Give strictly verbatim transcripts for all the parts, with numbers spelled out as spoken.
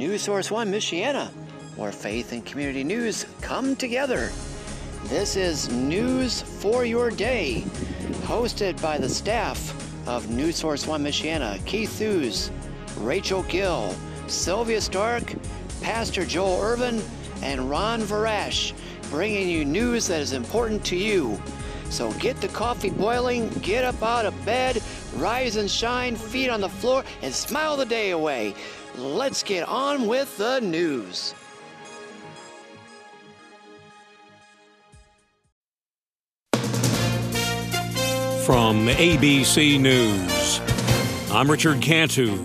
News Source One Michiana, where faith and community news come together. This is News for Your Day, hosted by the staff of News Source One Michiana, Keith Thews, Rachel Gill, Sylvia Stark, Pastor Joel Irvin, and Ron Varash, bringing you news that is important to you. So get the coffee boiling, get up out of bed, rise and shine, feet on the floor, and smile the day away. Let's get on with the news. From A B C News, I'm Richard Cantu.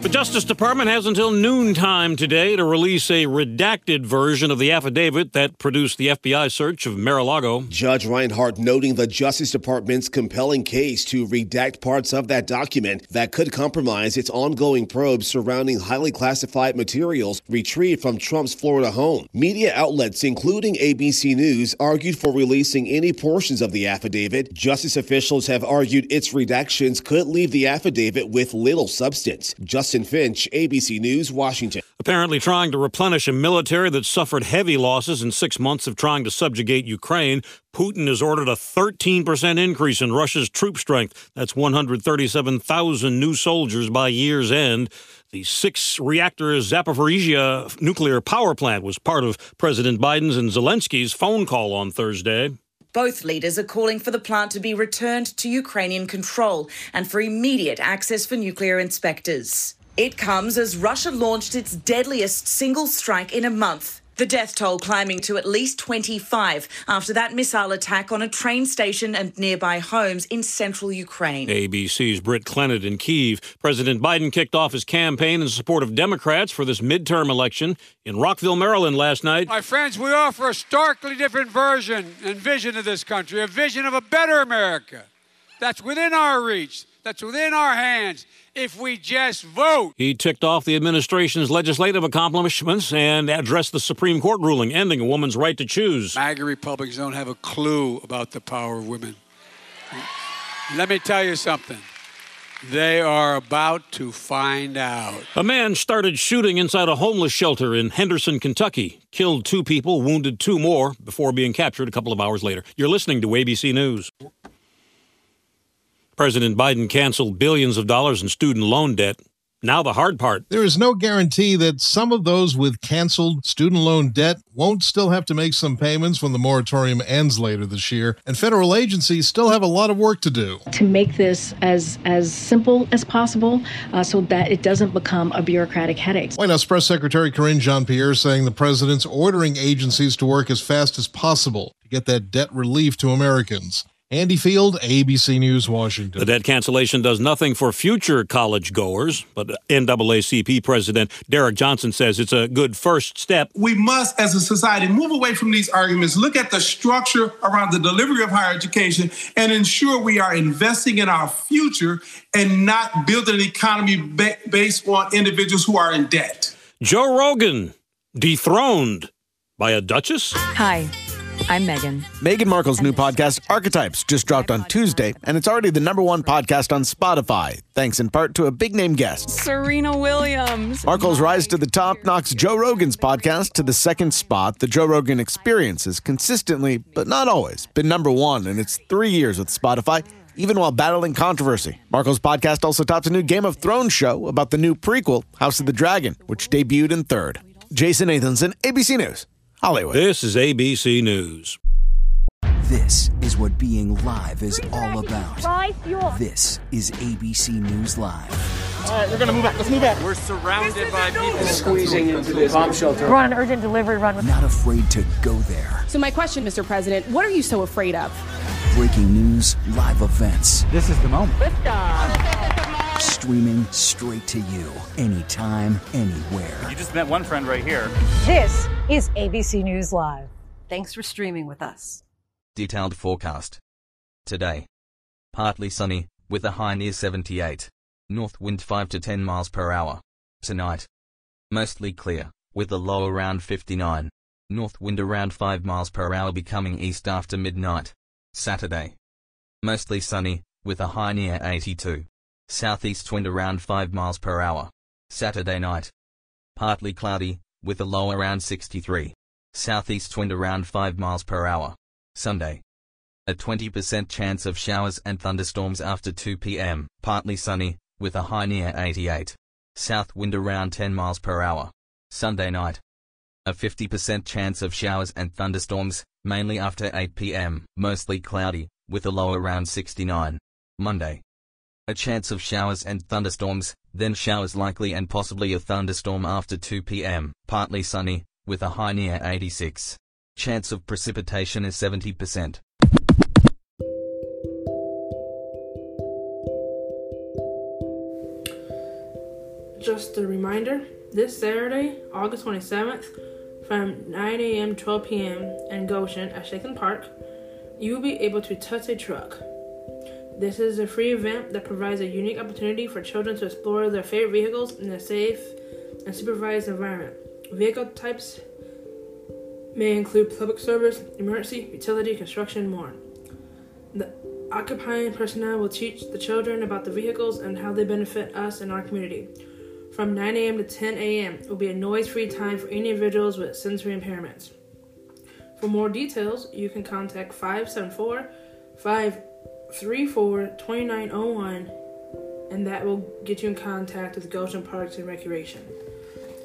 The Justice Department has until noontime today to release a redacted version of the affidavit that produced the F B I search of Mar-a-Lago. Judge Reinhart noting the Justice Department's compelling case to redact parts of that document that could compromise its ongoing probe surrounding highly classified materials retrieved from Trump's Florida home. Media outlets, including A B C News, argued for releasing any portions of the affidavit. Justice officials have argued its redactions could leave the affidavit with little substance. Justice Justin Finch, A B C News, Washington. Apparently trying to replenish a military that suffered heavy losses in six months of trying to subjugate Ukraine, Putin has ordered a thirteen percent increase in Russia's troop strength. That's one hundred thirty-seven thousand new soldiers by year's end. The six-reactor Zaporizhzhia nuclear power plant was part of President Biden's and Zelensky's phone call on Thursday. Both leaders are calling for the plant to be returned to Ukrainian control and for immediate access for nuclear inspectors. It comes as Russia launched its deadliest single strike in a month, the death toll climbing to at least twenty-five after that missile attack on a train station and nearby homes in central Ukraine. A B C's Britt Kleinert in Kyiv. President Biden kicked off his campaign in support of Democrats for this midterm election in Rockville, Maryland last night. My friends, we offer a starkly different version and vision of this country, a vision of a better America that's within our reach. That's within our hands if we just vote. He ticked off the administration's legislative accomplishments and addressed the Supreme Court ruling ending a woman's right to choose. MAGA Republicans don't have a clue about the power of women. Let me tell you something. They are about to find out. A man started shooting inside a homeless shelter in Henderson, Kentucky, killed two people, wounded two more before being captured a couple of hours later. You're listening to A B C News. President Biden canceled billions of dollars in student loan debt. Now the hard part. There is no guarantee that some of those with canceled student loan debt won't still have to make some payments when the moratorium ends later this year. And federal agencies still have a lot of work to do. To make this as, as simple as possible uh, so that it doesn't become a bureaucratic headache. White House Press Secretary Karine Jean-Pierre saying the president's ordering agencies to work as fast as possible to get that debt relief to Americans. Andy Field, A B C News, Washington. The debt cancellation does nothing for future college goers, but N double A C P President Derek Johnson says it's a good first step. We must, as a society, move away from these arguments, look at the structure around the delivery of higher education, and ensure we are investing in our future and not building an economy ba- based on individuals who are in debt. Joe Rogan, dethroned by a duchess? Hi. I'm Meghan. Meghan Markle's new podcast, Archetypes, just dropped on Tuesday, and it's already the number one podcast on Spotify, thanks in part to a big-name guest. Serena Williams. Markle's rise to the top knocks Joe Rogan's podcast to the second spot. The Joe Rogan Experience has consistently, but not always, been number one in its three years with Spotify, even while battling controversy. Markle's podcast also tops a new Game of Thrones show about the new prequel, House of the Dragon, which debuted in third. Jason Nathanson, A B C News. Hollywood. This is A B C News. This is what being live is all about. This is A B C News Live. All right, we're going to move back. Let's move back. We're surrounded by people squeezing into this bomb shelter. We're on an urgent delivery run. Not afraid to go there. So my question, Mister President, what are you so afraid of? Breaking news, live events. This is the moment. Liftoff. Streaming straight to you, anytime, anywhere. You just met one friend right here. This is A B C News Live. Thanks for streaming with us. Detailed forecast. Today, partly sunny, with a high near seventy-eight. North wind five to ten miles per hour. Tonight, mostly clear, with a low around fifty-nine. North wind around five miles per hour becoming east after midnight. Saturday, mostly sunny, with a high near eighty-two. Southeast wind around five miles per hour. Saturday night, partly cloudy, with a low around sixty-three. Southeast wind around five miles per hour. Sunday. A twenty percent chance of showers and thunderstorms after two p m, partly sunny, with a high near eighty-eight. South wind around ten miles per hour. Sunday night. A fifty percent chance of showers and thunderstorms, mainly after eight p m, mostly cloudy, with a low around sixty-nine. Monday. A chance of showers and thunderstorms, then showers likely and possibly a thunderstorm after two p m, partly sunny, with a high near eighty-six. Chance of precipitation is seventy percent. Just a reminder, this Saturday, August twenty-seventh, from nine a m to twelve p m in Goshen at Shakeland Park, you will be able to touch a truck. This is a free event that provides a unique opportunity for children to explore their favorite vehicles in a safe and supervised environment. Vehicle types may include public service, emergency, utility, construction, and more. The occupying personnel will teach the children about the vehicles and how they benefit us and our community. From nine a m to ten a m, it will be a noise-free time for individuals with sensory impairments. For more details, you can contact five seven four, five three four, two nine zero one, and that will get you in contact with Goshen Parks and Recreation.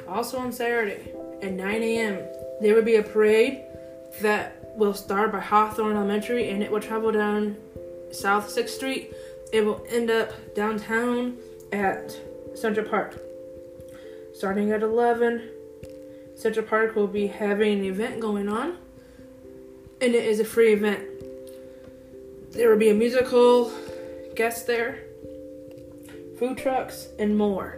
Also on Saturday at nine a m, there will be a parade that will start by Hawthorne Elementary, and it will travel down South sixth Street. It will end up downtown at Central Park. Starting at eleven, Central Park will be having an event going on, and it is a free event. There will be a musical guest there, food trucks, and more.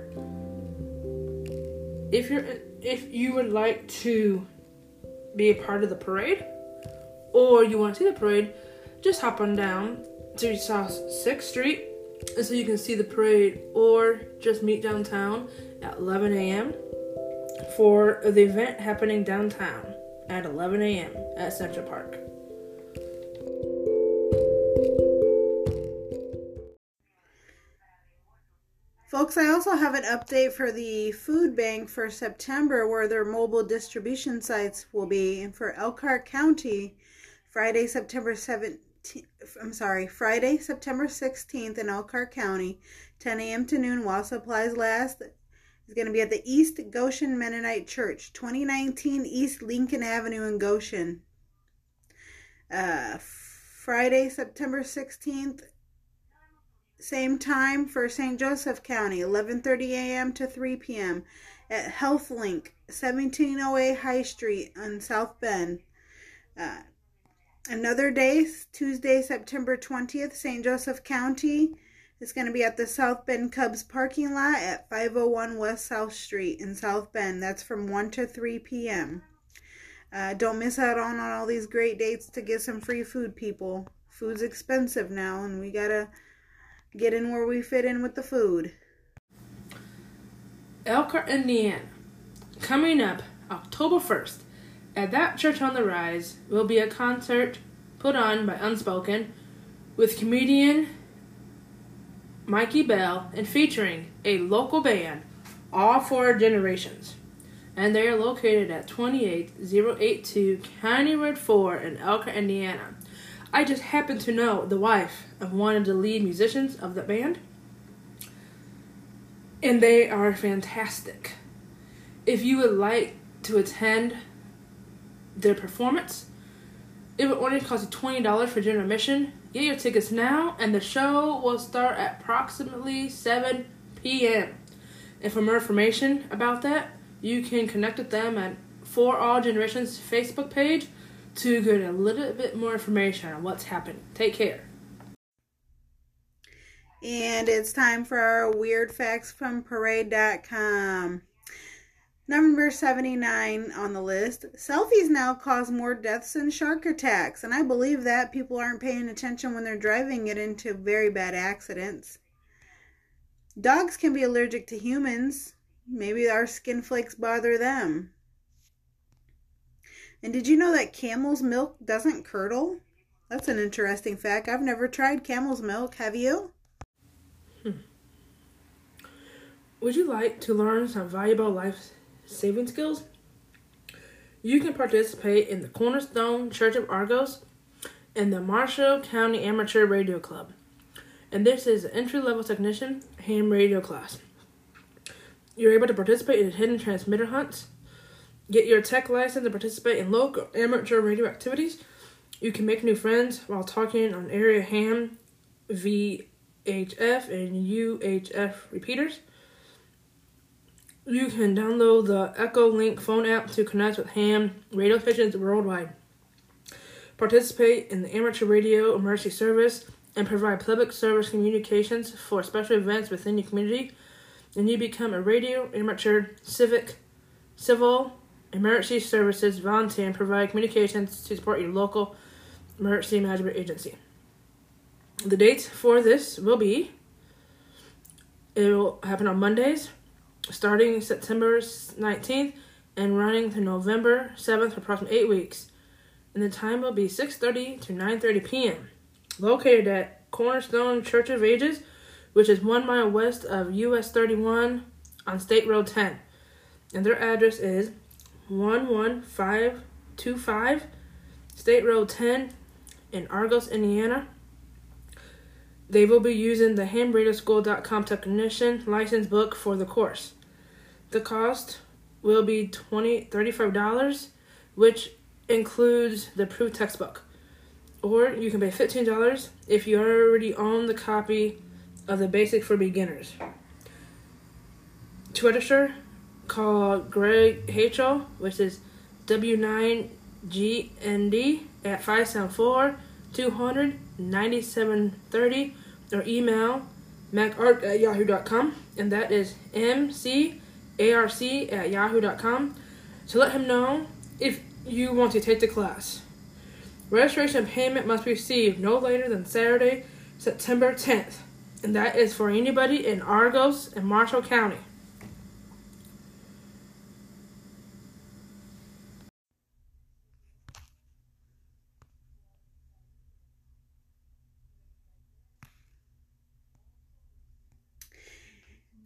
If you're, if you would like to be a part of the parade, or you want to see the parade, just hop on down to South sixth Street so you can see the parade, or just meet downtown at eleven a m for the event happening downtown at eleven a m at Central Park. Folks, I also have an update for the food bank for September, where their mobile distribution sites will be. And for Elkhart County, Friday, September seventeenth, I'm sorry, Friday, September sixteenth in Elkhart County, ten a m to noon, while supplies last, is going to be at the East Goshen Mennonite Church, twenty nineteen East Lincoln Avenue in Goshen. Uh, Friday, September sixteenth. Same time for Saint Joseph County, eleven thirty a m to three p m at HealthLink, seventeen oh eight High Street on South Bend. Uh, another day, Tuesday, September twentieth, Saint Joseph County is going to be at the South Bend Cubs parking lot at five oh one West South Street in South Bend. That's from one to three p m Uh, don't miss out on, on all these great dates to get some free food, people. Food's expensive now, and we got to get in where we fit in with the food. Elkhart, Indiana. Coming up October first, at That Church on the Rise, will be a concert put on by Unspoken with comedian Mikey Bell and featuring a local band, All Four Generations. And they are located at twenty-eight oh eighty-two County Road four in Elkhart, Indiana. I just happen to know the wife of one of the lead musicians of the band, and they are fantastic. If you would like to attend their performance, it would only cost you twenty dollars for general admission. Get your tickets now, and the show will start at approximately seven p m And for more information about that, you can connect with them at For All Generations Facebook page to get a little bit more information on what's happening. Take care. And it's time for our Weird Facts from Parade dot com. Number seventy-nine on the list. Selfies now cause more deaths than shark attacks. And I believe that people aren't paying attention when they're driving, get into very bad accidents. Dogs can be allergic to humans. Maybe our skin flakes bother them. And did you know that camel's milk doesn't curdle? That's an interesting fact. I've never tried camel's milk. Have you? Hmm. Would you like to learn some valuable life saving skills, you can participate in the Cornerstone Church of Argos and the Marshall County Amateur Radio Club. And this is an entry-level technician ham radio class. You're able to participate in hidden transmitter hunts, get your tech license to participate in local amateur radio activities. You can make new friends while talking on area ham, V H F, and U H F repeaters. You can download the EchoLink phone app to connect with ham radio stations worldwide. Participate in the amateur radio emergency service and provide public service communications for special events within your community. And you become a radio amateur civic, civil, emergency services volunteer and provide communications to support your local emergency management agency. The dates for this will be, it will happen on Mondays, starting September nineteenth and running through November seventh for approximately eight weeks. And the time will be six thirty to nine thirty p.m. Located at Cornerstone Church of Ages, which is one mile west of U S thirty-one on State Road ten. And their address is one one five two five State Road ten in Argos, Indiana. They will be using the ham radio school dot com technician license book for the course. The cost will be thirty-five dollars, which includes the proof textbook. Or you can pay fifteen dollars if you already own the copy of the Basic for Beginners. To register, call Greg Hachel, which is W nine G N D at five seven four, two hundred, ninety-seven thirty, or email macarc at yahoo dot com, and that is mcarc at yahoo dot com, to let him know if you want to take the class. Registration payment must be received no later than Saturday, September tenth. And that is for anybody in Argos and Marshall County.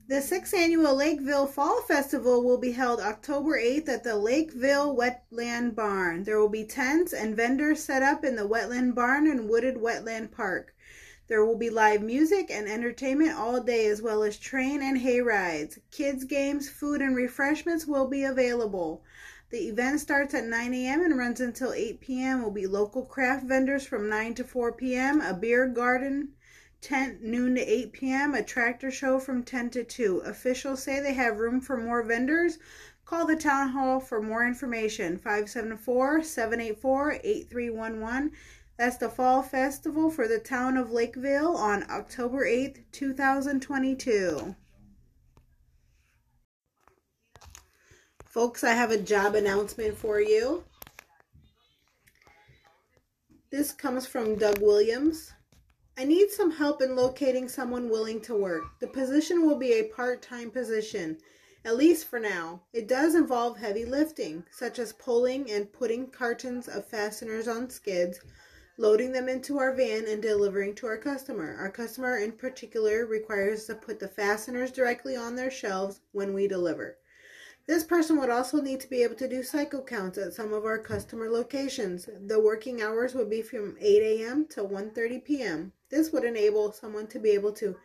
The sixth annual Lakeville Fall Festival will be held October eighth at the Lakeville Wetland Barn. There will be tents and vendors set up in the Wetland Barn and Wooded Wetland Park. There will be live music and entertainment all day, as well as train and hay rides. Kids' games, food, and refreshments will be available. The event starts at nine a.m. and runs until eight p.m. Will be local craft vendors from nine to four p.m., a beer garden tent noon to eight p.m., a tractor show from ten to two. Officials say they have room for more vendors. Call the town hall for more information, five seven four, seven eight four, eight three one one. That's the Fall Festival for the town of Lakeville on October eighth, twenty twenty-two. Folks, I have a job announcement for you. This comes from Doug Williams. I need some help in locating someone willing to work. The position will be a part-time position, at least for now. It does involve heavy lifting, such as pulling and putting cartons of fasteners on skids, loading them into our van and delivering to our customer. Our customer in particular requires to put the fasteners directly on their shelves when we deliver. This person would also need to be able to do cycle counts at some of our customer locations. The working hours would be from eight a.m. to one thirty p.m. This would enable someone to be able to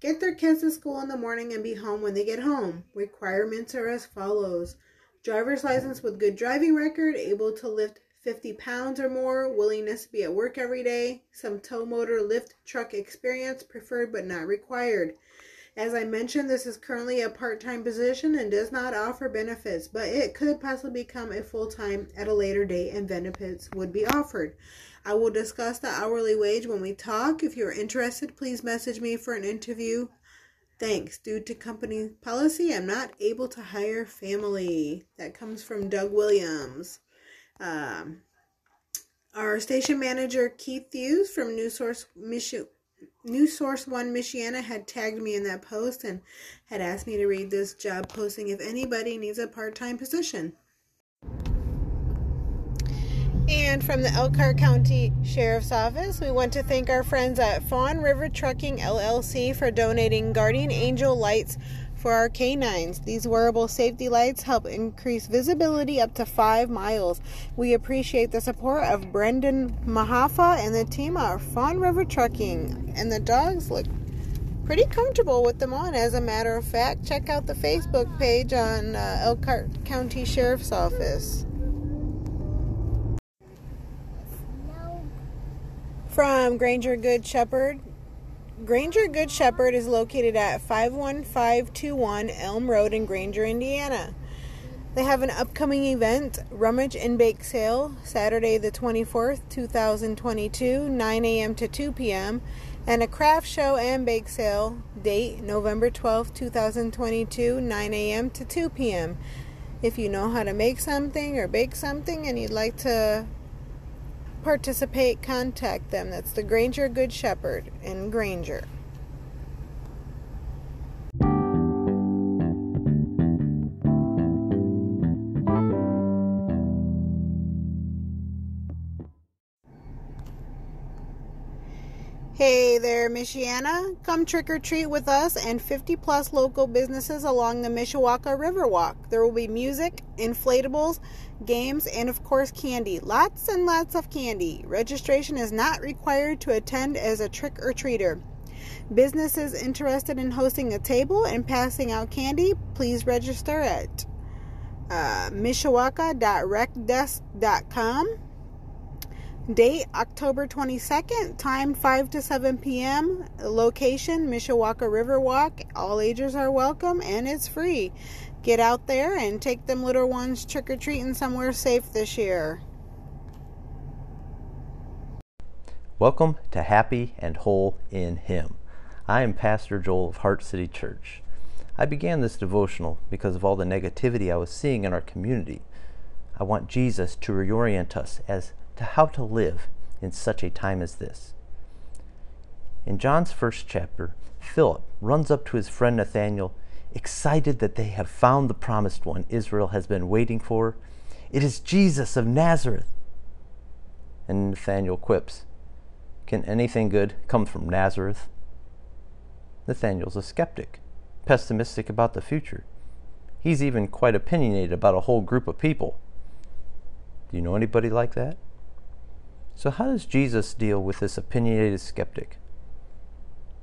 get their kids to school in the morning and be home when they get home. Requirements are as follows. Driver's license with good driving record, able to lift fifty pounds or more, willingness to be at work every day, some tow motor lift truck experience, preferred but not required. As I mentioned, this is currently a part-time position and does not offer benefits, but it could possibly become a full-time at a later date and benefits would be offered. I will discuss the hourly wage when we talk. If you're interested, please message me for an interview. Thanks. Due to company policy, I'm not able to hire family. That comes from Doug Williams. Um, our station manager, Keith Hughes from News Source Michi- News Source One Michiana had tagged me in that post and had asked me to read this job posting if anybody needs a part-time position. And from the Elkhart County Sheriff's Office, we want to thank our friends at Fawn River Trucking L L C for donating Guardian Angel lights for our canines. These wearable safety lights help increase visibility up to five miles. We appreciate the support of Brendan Mahafa and the team at Fawn River Trucking. And the dogs look pretty comfortable with them on. As a matter of fact, check out the Facebook page on uh, Elkhart County Sheriff's Office. From Granger Good Shepherd. Granger Good Shepherd is located at five one five two one Elm Road in Granger, Indiana. They have an upcoming event, Rummage and Bake Sale, Saturday the twenty-fourth, twenty twenty-two, nine a.m. to two p.m., and a craft show and bake sale, date November twelfth, twenty twenty-two, nine a.m. to two p.m. If you know how to make something or bake something and you'd like to participate, contact them. That's the Granger Good Shepherd in Granger. Hey there, Michiana. Come trick or treat with us and fifty plus local businesses along the Mishawaka Riverwalk. There will be music, inflatables, games, and of course candy. Lots and lots of candy. Registration is not required to attend as a trick or treater. Businesses interested in hosting a table and passing out candy, please register at uh, mishawaka dot rec desk dot com. Date October twenty-second, time five to seven p.m. Location Mishawaka Riverwalk. All ages are welcome and it's free. Get out there and take them little ones trick-or-treating somewhere safe this year. Welcome to Happy and Whole in Him. I am Pastor Joel of Heart City Church. I began this devotional because of all the negativity I was seeing in our community. I want Jesus to reorient us as to how to live in such a time as this. In John's first chapter, Philip runs up to his friend Nathanael, excited that they have found the promised one Israel has been waiting for. It is Jesus of Nazareth. And Nathanael quips, "Can anything good come from Nazareth?" Nathanael's a skeptic, pessimistic about the future. He's even quite opinionated about a whole group of people. Do you know anybody like that? So how does Jesus deal with this opinionated skeptic?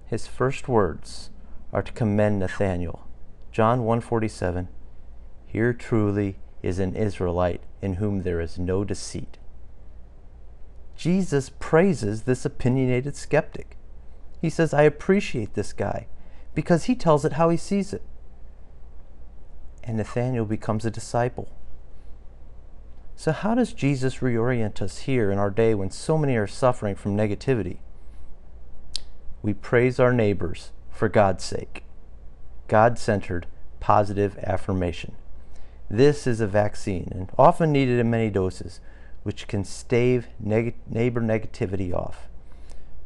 His first words are to commend Nathanael. John one forty-seven, "Here truly is an Israelite in whom there is no deceit." Jesus praises this opinionated skeptic. He says, "I appreciate this guy because he tells it how he sees it." And Nathanael becomes a disciple. So how does Jesus reorient us here in our day when so many are suffering from negativity? We praise our neighbors for God's sake. God-centered positive affirmation. This is a vaccine, and often needed in many doses, which can stave neg- neighbor negativity off.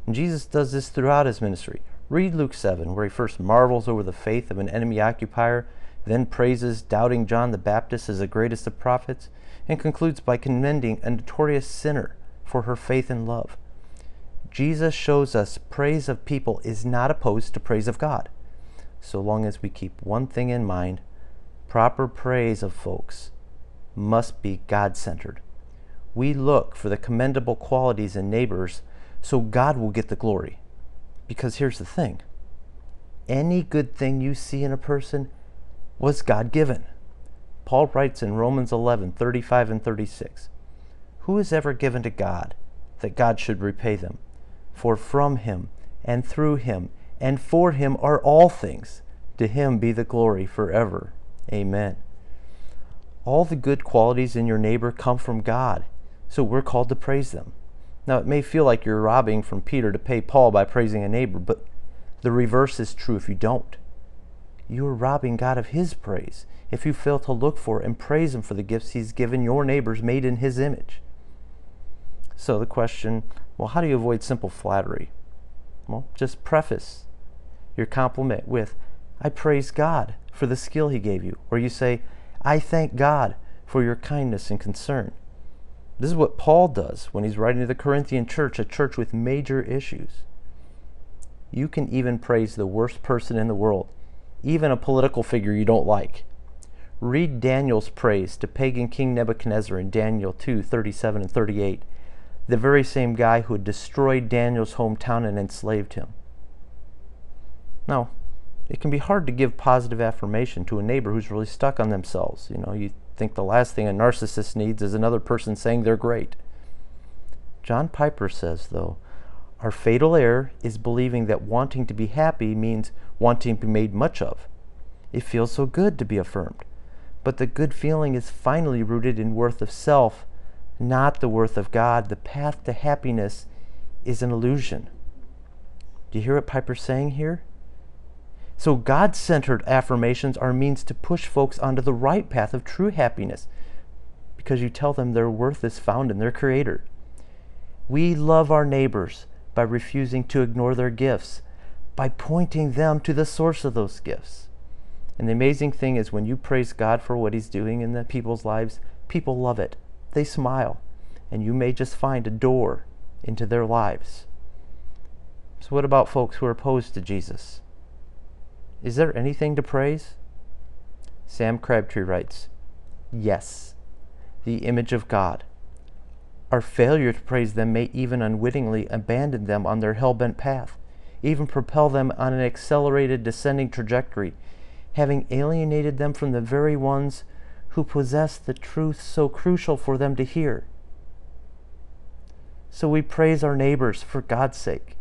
And Jesus does this throughout his ministry. Read Luke seven, where he first marvels over the faith of an enemy occupier, then praises doubting John the Baptist as the greatest of prophets, and concludes by commending a notorious sinner for her faith and love. Jesus shows us praise of people is not opposed to praise of God, so long as we keep one thing in mind: proper praise of folks must be God-centered. We look for the commendable qualities in neighbors so God will get the glory. Because here's the thing, any good thing you see in a person was God-given. Paul writes in Romans eleven, thirty-five and thirty-six, "Who is ever given to God, that God should repay them? For from him, and through him, and for him are all things. To him be the glory forever. Amen." All the good qualities in your neighbor come from God, so we're called to praise them. Now, it may feel like you're robbing from Peter to pay Paul by praising a neighbor, but the reverse is true if you don't. You are robbing God of his praise if you fail to look for and praise him for the gifts he's given your neighbors made in his image. So the question, well, how do you avoid simple flattery? Well, just preface your compliment with, "I praise God for the skill he gave you," or you say, "I thank God for your kindness and concern." This is what Paul does when he's writing to the Corinthian church, a church with major issues. You can even praise the worst person in the world even a political figure you don't like. Read Daniel's praise to pagan King Nebuchadnezzar in Daniel two, thirty-seven and thirty-eight, the very same guy who had destroyed Daniel's hometown and enslaved him. Now, it can be hard to give positive affirmation to a neighbor who's really stuck on themselves. You know, you think the last thing a narcissist needs is another person saying they're great. John Piper says, though, our fatal error is believing that wanting to be happy means wanting to be made much of. It feels so good to be affirmed. But the good feeling is finally rooted in worth of self, not the worth of God. The path to happiness is an illusion. Do you hear what Piper's saying here? So God-centered affirmations are means to push folks onto the right path of true happiness, because you tell them their worth is found in their Creator. We love our neighbors by refusing to ignore their gifts, by pointing them to the source of those gifts. And the amazing thing is, when you praise God for what He's doing in the people's lives, people love it. They smile, and you may just find a door into their lives. So what about folks who are opposed to Jesus? Is there anything to praise? Sam Crabtree writes, yes, the image of God. Our failure to praise them may even unwittingly abandon them on their hell-bent path, even propel them on an accelerated descending trajectory, having alienated them from the very ones who possess the truth so crucial for them to hear. So we praise our neighbors for God's sake,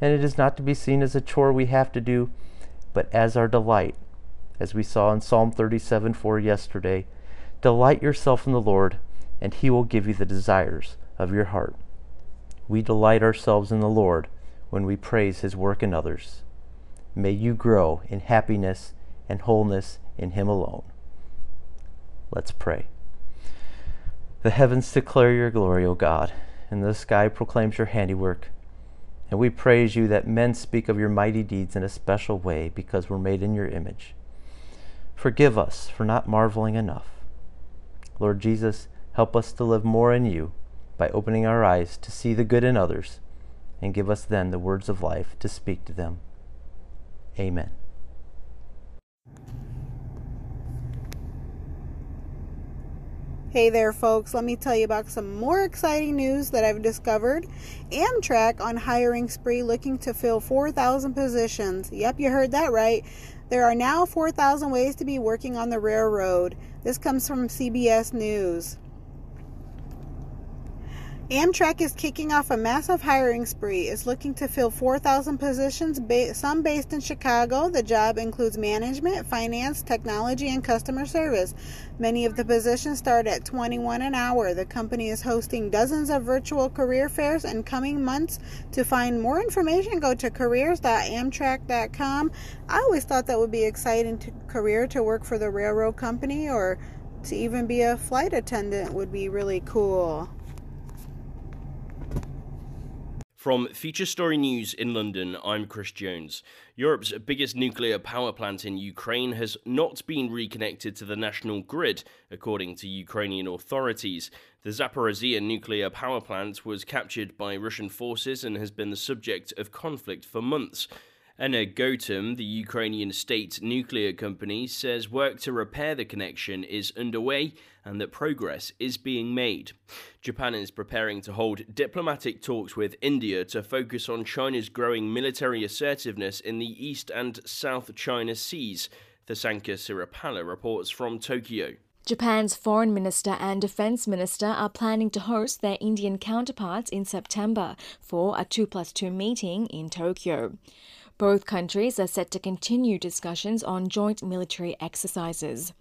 and it is not to be seen as a chore we have to do, but as our delight, as we saw in Psalm thirty-seven four yesterday. Delight yourself in the Lord, and He will give you the desires of your heart. We delight ourselves in the Lord when we praise His work in others. May you grow in happiness and wholeness in Him alone. Let's pray. The heavens declare your glory, O God, and the sky proclaims your handiwork. And we praise you that men speak of your mighty deeds in a special way, because we're made in your image. Forgive us for not marveling enough. Lord Jesus, help us to live more in you by opening our eyes to see the good in others, and give us then the words of life to speak to them. Amen. Hey there, folks. Let me tell you about some more exciting news that I've discovered. Amtrak on hiring spree, looking to fill four thousand positions. Yep, you heard that right. There are now four thousand ways to be working on the railroad. This comes from C B S News. Amtrak is kicking off a massive hiring spree. It's looking to fill four thousand positions, some based in Chicago. The job includes management, finance, technology, and customer service. Many of the positions start at twenty-one dollars an hour. The company is hosting dozens of virtual career fairs in coming months. To find more information, go to careers dot amtrak dot com. I always thought that would be an exciting career, to work for the railroad company, or to even be a flight attendant would be really cool. From Future Story News in London, I'm Chris Jones. Europe's biggest nuclear power plant in Ukraine has not been reconnected to the national grid, according to Ukrainian authorities. The Zaporizhzhia nuclear power plant was captured by Russian forces and has been the subject of conflict for months. Energoatom, the Ukrainian state nuclear company, says work to repair the connection is underway and that progress is being made. Japan is preparing to hold diplomatic talks with India to focus on China's growing military assertiveness in the East and South China Seas, Thasanka Siripala reports from Tokyo. Japan's foreign minister and defense minister are planning to host their Indian counterparts in September for a two plus two meeting in Tokyo. Both countries are set to continue discussions on joint military exercises.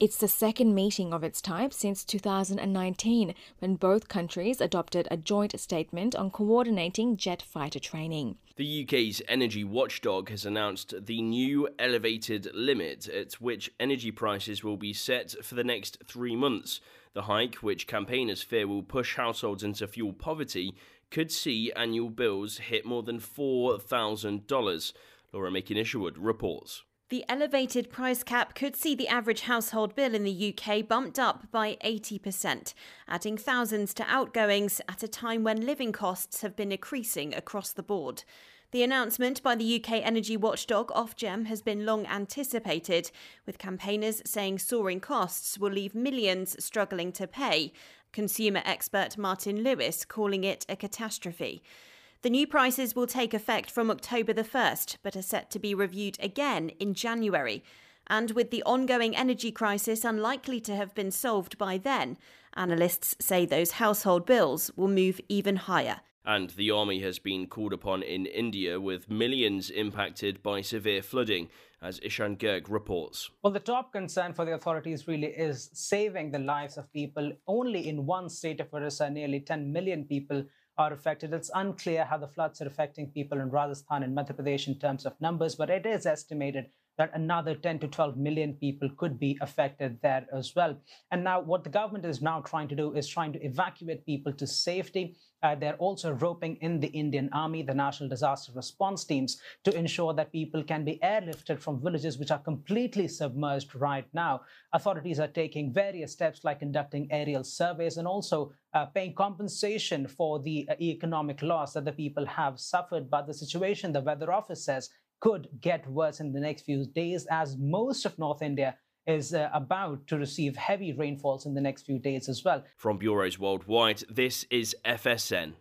It's the second meeting of its type since two thousand nineteen, when both countries adopted a joint statement on coordinating jet fighter training. The U K's energy watchdog has announced the new elevated limit at which energy prices will be set for the next three months. The hike, which campaigners fear will push households into fuel poverty, could see annual bills hit more than four thousand dollars. Laura Makin-Isherwood reports. The elevated price cap could see the average household bill in the U K bumped up by eighty percent, adding thousands to outgoings at a time when living costs have been increasing across the board. The announcement by the U K energy watchdog Ofgem has been long anticipated, with campaigners saying soaring costs will leave millions struggling to pay. Consumer expert Martin Lewis calling it a catastrophe. The new prices will take effect from October the first, but are set to be reviewed again in January. And with the ongoing energy crisis unlikely to have been solved by then, analysts say those household bills will move even higher. And the army has been called upon in India, with millions impacted by severe flooding, as Ishan Gerg reports. Well, the top concern for the authorities really is saving the lives of people. Only in one state of Orissa, nearly ten million people are affected. It's unclear how the floods are affecting people in Rajasthan and Madhya Pradesh in terms of numbers, but it is estimated that another ten to twelve million people could be affected there as well. And now what the government is now trying to do is trying to evacuate people to safety. Uh, they're also roping in the Indian Army, the National Disaster Response Teams, to ensure that people can be airlifted from villages which are completely submerged right now. Authorities are taking various steps like conducting aerial surveys and also uh, paying compensation for the uh, economic loss that the people have suffered. But the situation, the weather office says, could get worse in the next few days, as most of North India is uh, about to receive heavy rainfalls in the next few days as well. From bureaus worldwide, this is F S N.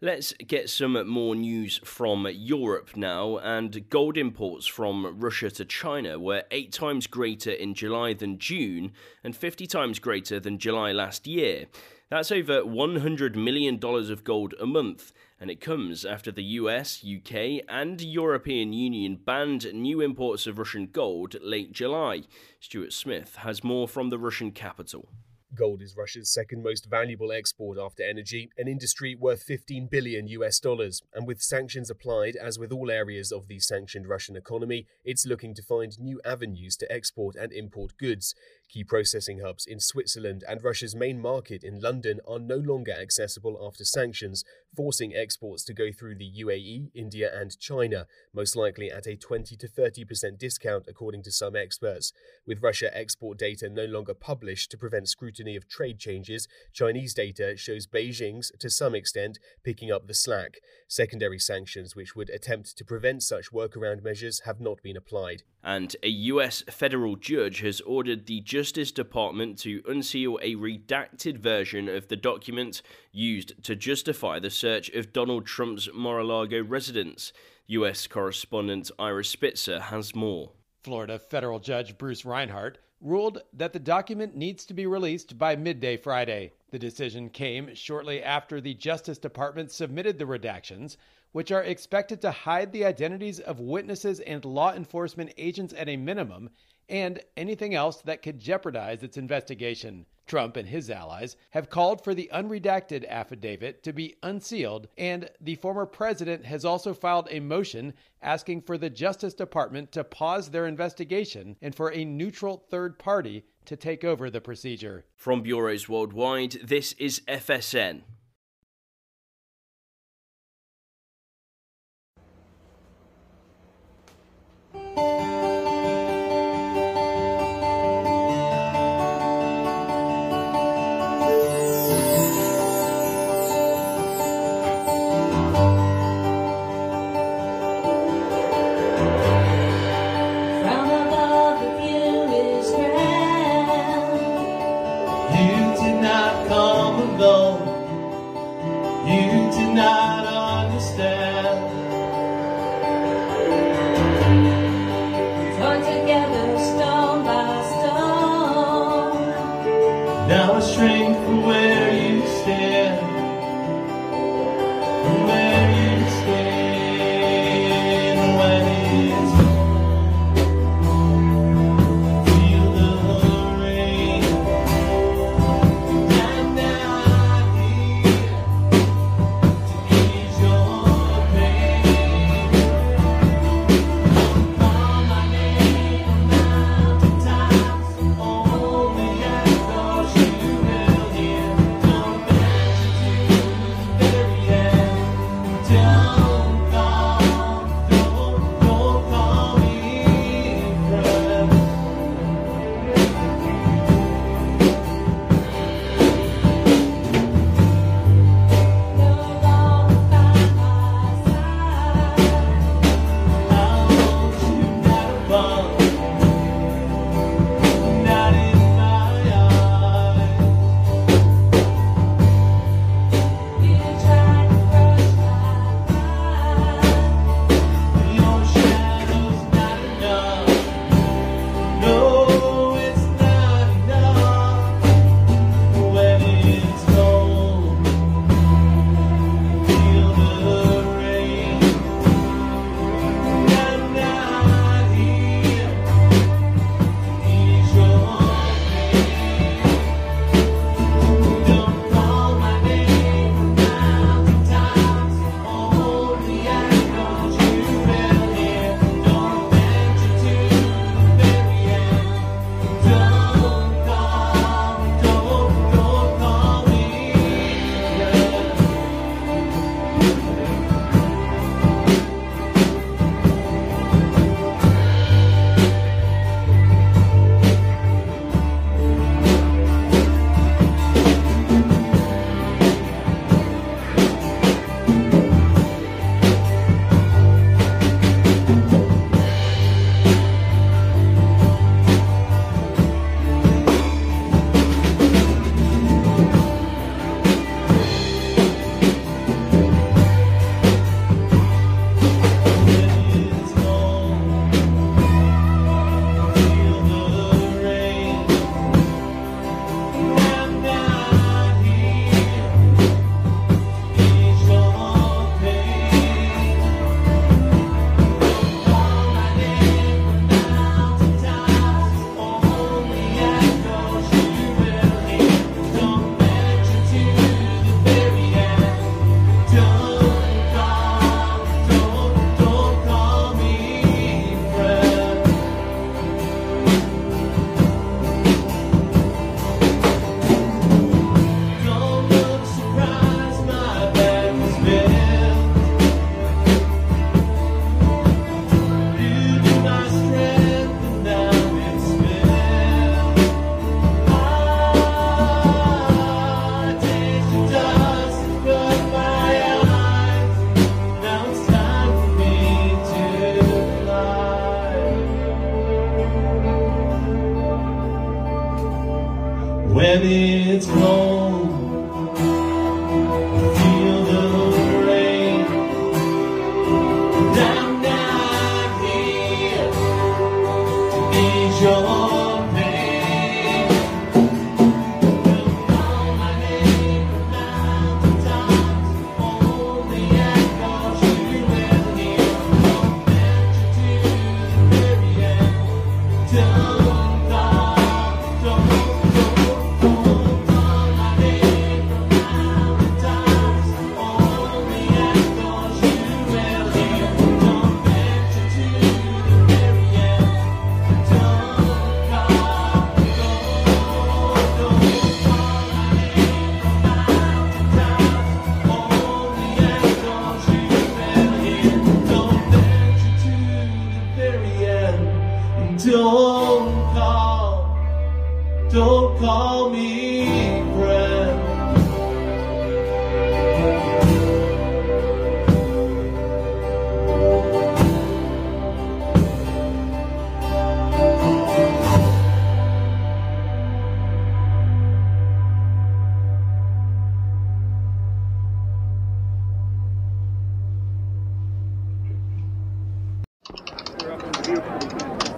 Let's get some more news from Europe now, and gold imports from Russia to China were eight times greater in July than June and fifty times greater than July last year. That's over one hundred million dollars of gold a month, and it comes after the U S, U K and European Union banned new imports of Russian gold late July. Stuart Smith has more from the Russian capital. Gold is Russia's second most valuable export after energy, an industry worth fifteen billion US dollars. And with sanctions applied, as with all areas of the sanctioned Russian economy, it's looking to find new avenues to export and import goods. Key processing hubs in Switzerland and Russia's main market in London are no longer accessible after sanctions, forcing exports to go through the U A E, India and China, most likely at a twenty to thirty percent discount, according to some experts. With Russia export data no longer published to prevent scrutiny of trade changes, Chinese data shows Beijing's, to some extent, picking up the slack. Secondary sanctions, which would attempt to prevent such workaround measures, have not been applied. And a U S federal judge has ordered the Justice Department to unseal a redacted version of the document used to justify the search of Donald Trump's Mar-a-Lago residence. U S correspondent Ira Spitzer has more. Florida federal judge Bruce Reinhart ruled that the document needs to be released by midday Friday. The decision came shortly after the Justice Department submitted the redactions, which are expected to hide the identities of witnesses and law enforcement agents at a minimum, and anything else that could jeopardize its investigation. Trump and his allies have called for the unredacted affidavit to be unsealed, and the former president has also filed a motion asking for the Justice Department to pause their investigation and for a neutral third party to take over the procedure. From bureaus worldwide, this is F S N. You did not come alone. and it's blown.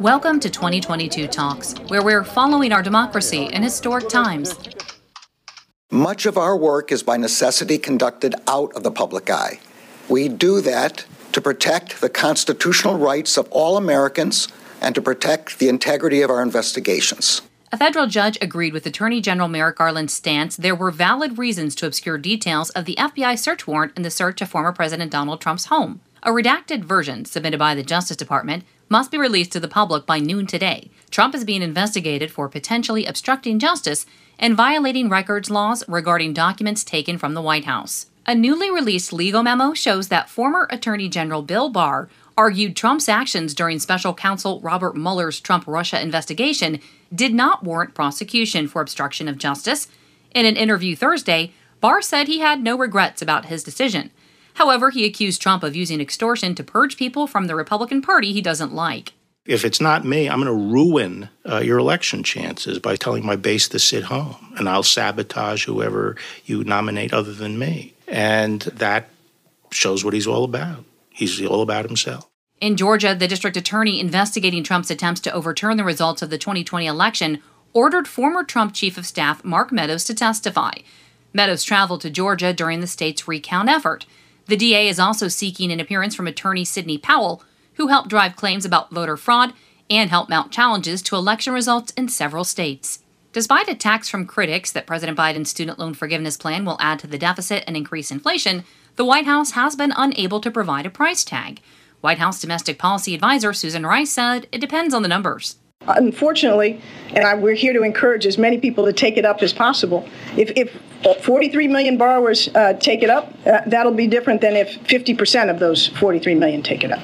Welcome to twenty twenty-two Talks, where we're following our democracy in historic times. Much of our work is by necessity conducted out of the public eye. We do that to protect the constitutional rights of all Americans and to protect the integrity of our investigations. A federal judge agreed with Attorney General Merrick Garland's stance there were valid reasons to obscure details of the F B I search warrant in the search of former President Donald Trump's home. A redacted version submitted by the Justice Department must be released to the public by noon today. Trump is being investigated for potentially obstructing justice and violating records laws regarding documents taken from the White House. A newly released legal memo shows that former Attorney General Bill Barr argued Trump's actions during special counsel Robert Mueller's Trump-Russia investigation did not warrant prosecution for obstruction of justice. In an interview Thursday, Barr said he had no regrets about his decision. However, he accused Trump of using extortion to purge people from the Republican Party he doesn't like. If it's not me, I'm going to ruin uh, your election chances by telling my base to sit home, and I'll sabotage whoever you nominate other than me. And that shows what he's all about. He's all about himself. In Georgia, the district attorney investigating Trump's attempts to overturn the results of the twenty twenty election ordered former Trump chief of staff Mark Meadows to testify. Meadows traveled to Georgia during the state's recount effort. The D A is also seeking an appearance from attorney Sidney Powell, who helped drive claims about voter fraud and helped mount challenges to election results in several states. Despite attacks from critics that President Biden's student loan forgiveness plan will add to the deficit and increase inflation, the White House has been unable to provide a price tag. White House Domestic Policy Advisor Susan Rice said it depends on the numbers. Unfortunately, and I, we're here to encourage as many people to take it up as possible. If, if forty-three million borrowers uh, take it up, uh, that'll be different than if fifty percent of those forty-three million take it up.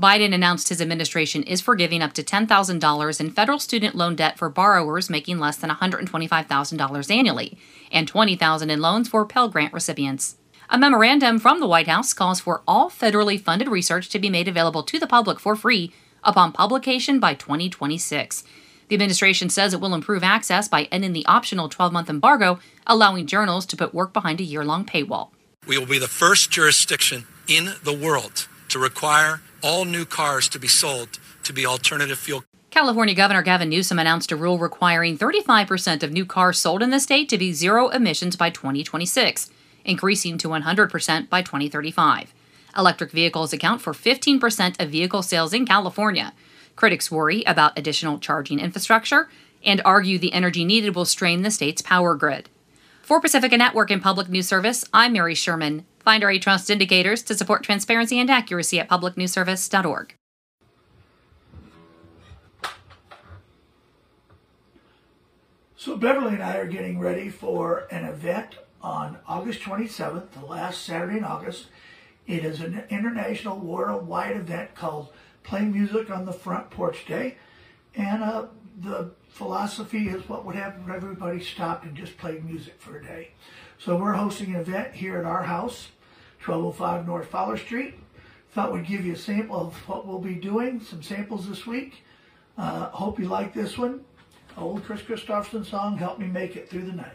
Biden announced his administration is forgiving up to ten thousand dollars in federal student loan debt for borrowers making less than one hundred twenty-five thousand dollars annually and twenty thousand dollars in loans for Pell Grant recipients. A memorandum from the White House calls for all federally funded research to be made available to the public for free upon publication by twenty twenty-six. The administration says it will improve access by ending the optional twelve-month embargo, allowing journals to put work behind a year-long paywall. We will be the first jurisdiction in the world to require all new cars to be sold to be alternative fuel. California Governor Gavin Newsom announced a rule requiring thirty-five percent of new cars sold in the state to be zero emissions by twenty twenty-six, increasing to one hundred percent by twenty thirty-five. Electric vehicles account for fifteen percent of vehicle sales in California. Critics worry about additional charging infrastructure and argue the energy needed will strain the state's power grid. For Pacifica Network and Public News Service, I'm Mary Sherman. Find our trust indicators to support transparency and accuracy at public news service dot org. So Beverly and I are getting ready for an event on August twenty-seventh, the last Saturday in August. It is an international worldwide event called Play Music on the Front Porch Day. And uh, the philosophy is what would happen if everybody stopped and just played music for a day. So we're hosting an event here at our house, twelve oh five North Fowler Street. Thought we'd give you a sample of what we'll be doing, some samples this week. Uh, hope you like this one. Old Chris Christopherson song, help me make it through the night.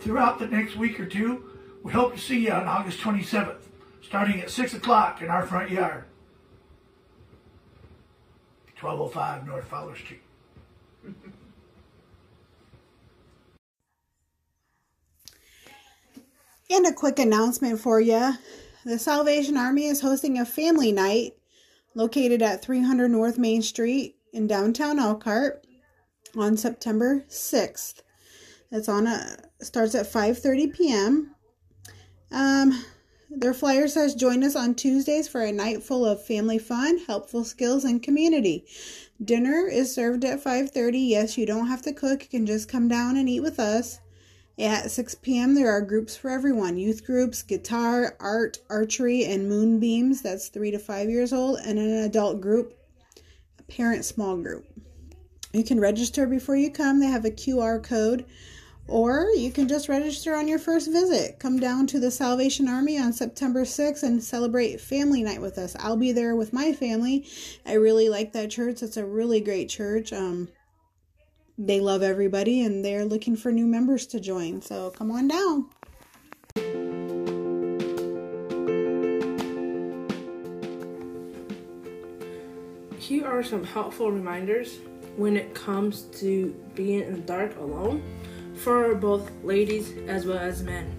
Throughout the next week or two, we hope to see you on August twenty-seventh, starting at six o'clock in our front yard, twelve oh five North Fowler Street. And a quick announcement for you. The Salvation Army is hosting a family night located at three hundred North Main Street in downtown Elkhart on September sixth. It's on a starts at five thirty p m Um, their flyer says, join us on Tuesdays for a night full of family fun, helpful skills, and community. Dinner is served at five thirty. Yes, you don't have to cook. You can just come down and eat with us. At six p m there are groups for everyone. Youth groups, guitar, art, archery, and moonbeams. That's three to five years old. And an adult group, a parent small group. You can register before you come. They have a Q R code. Or you can just register on your first visit. Come down to the Salvation Army on September sixth and celebrate family night with us. I'll be there with my family. I really like that church. It's a really great church. Um, they love everybody, and they're looking for new members to join. So come on down. Here are some helpful reminders when it comes to being in the dark alone, for both ladies as well as men.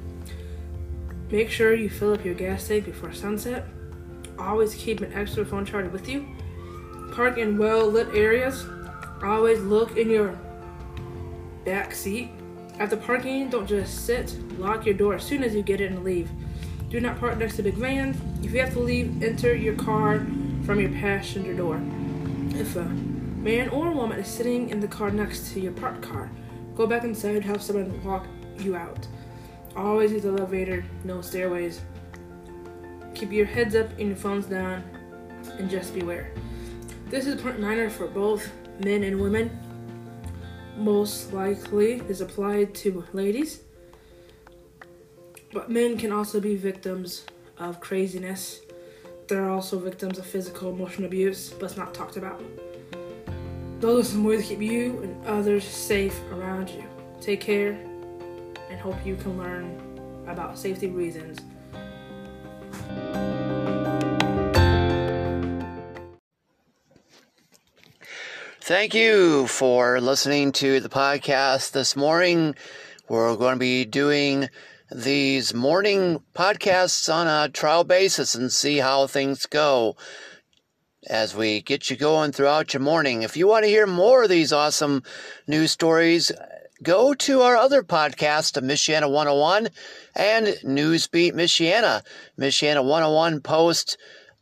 Make sure you fill up your gas tank before sunset. Always keep an extra phone charger with you. Park in well-lit areas. Always look in your back seat. After parking, don't just sit. Lock your door as soon as you get in and leave. Do not park next to big vans. If you have to leave, enter your car from your passenger door. If a man or woman is sitting in the car next to your parked car, go back inside, help someone walk you out. Always use the elevator, no stairways. Keep your heads up and your phones down, and just beware. This is a point minor for both men and women. most likely is applied to ladies, but men can also be victims of craziness. They're also victims of physical, emotional abuse, but it's not talked about. Those are some ways to keep you and others safe around you. Take care, and hope you can learn about safety reasons. Thank you for listening to the podcast this morning. We're going to be doing these morning podcasts on a trial basis and see how things go as we get you going throughout your morning. If you want to hear more of these awesome news stories, go to our other podcast, Michiana one oh one and Newsbeat Michiana. Michiana one oh one posts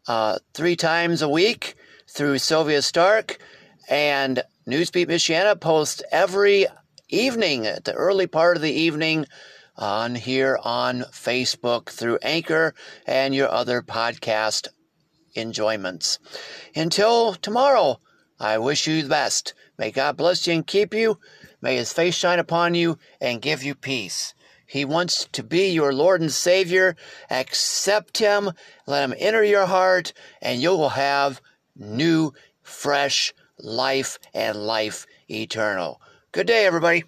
uh, three times a week through Sylvia Stark. And Newsbeat Michiana posts every evening at the early part of the evening on here on Facebook through Anchor and your other podcast enjoyments. Until tomorrow, I wish you the best. May God bless you and keep you. May His face shine upon you and give you peace. He wants to be your Lord and Savior. Accept Him. Let Him enter your heart, and you will have new, fresh life and life eternal. Good day, everybody.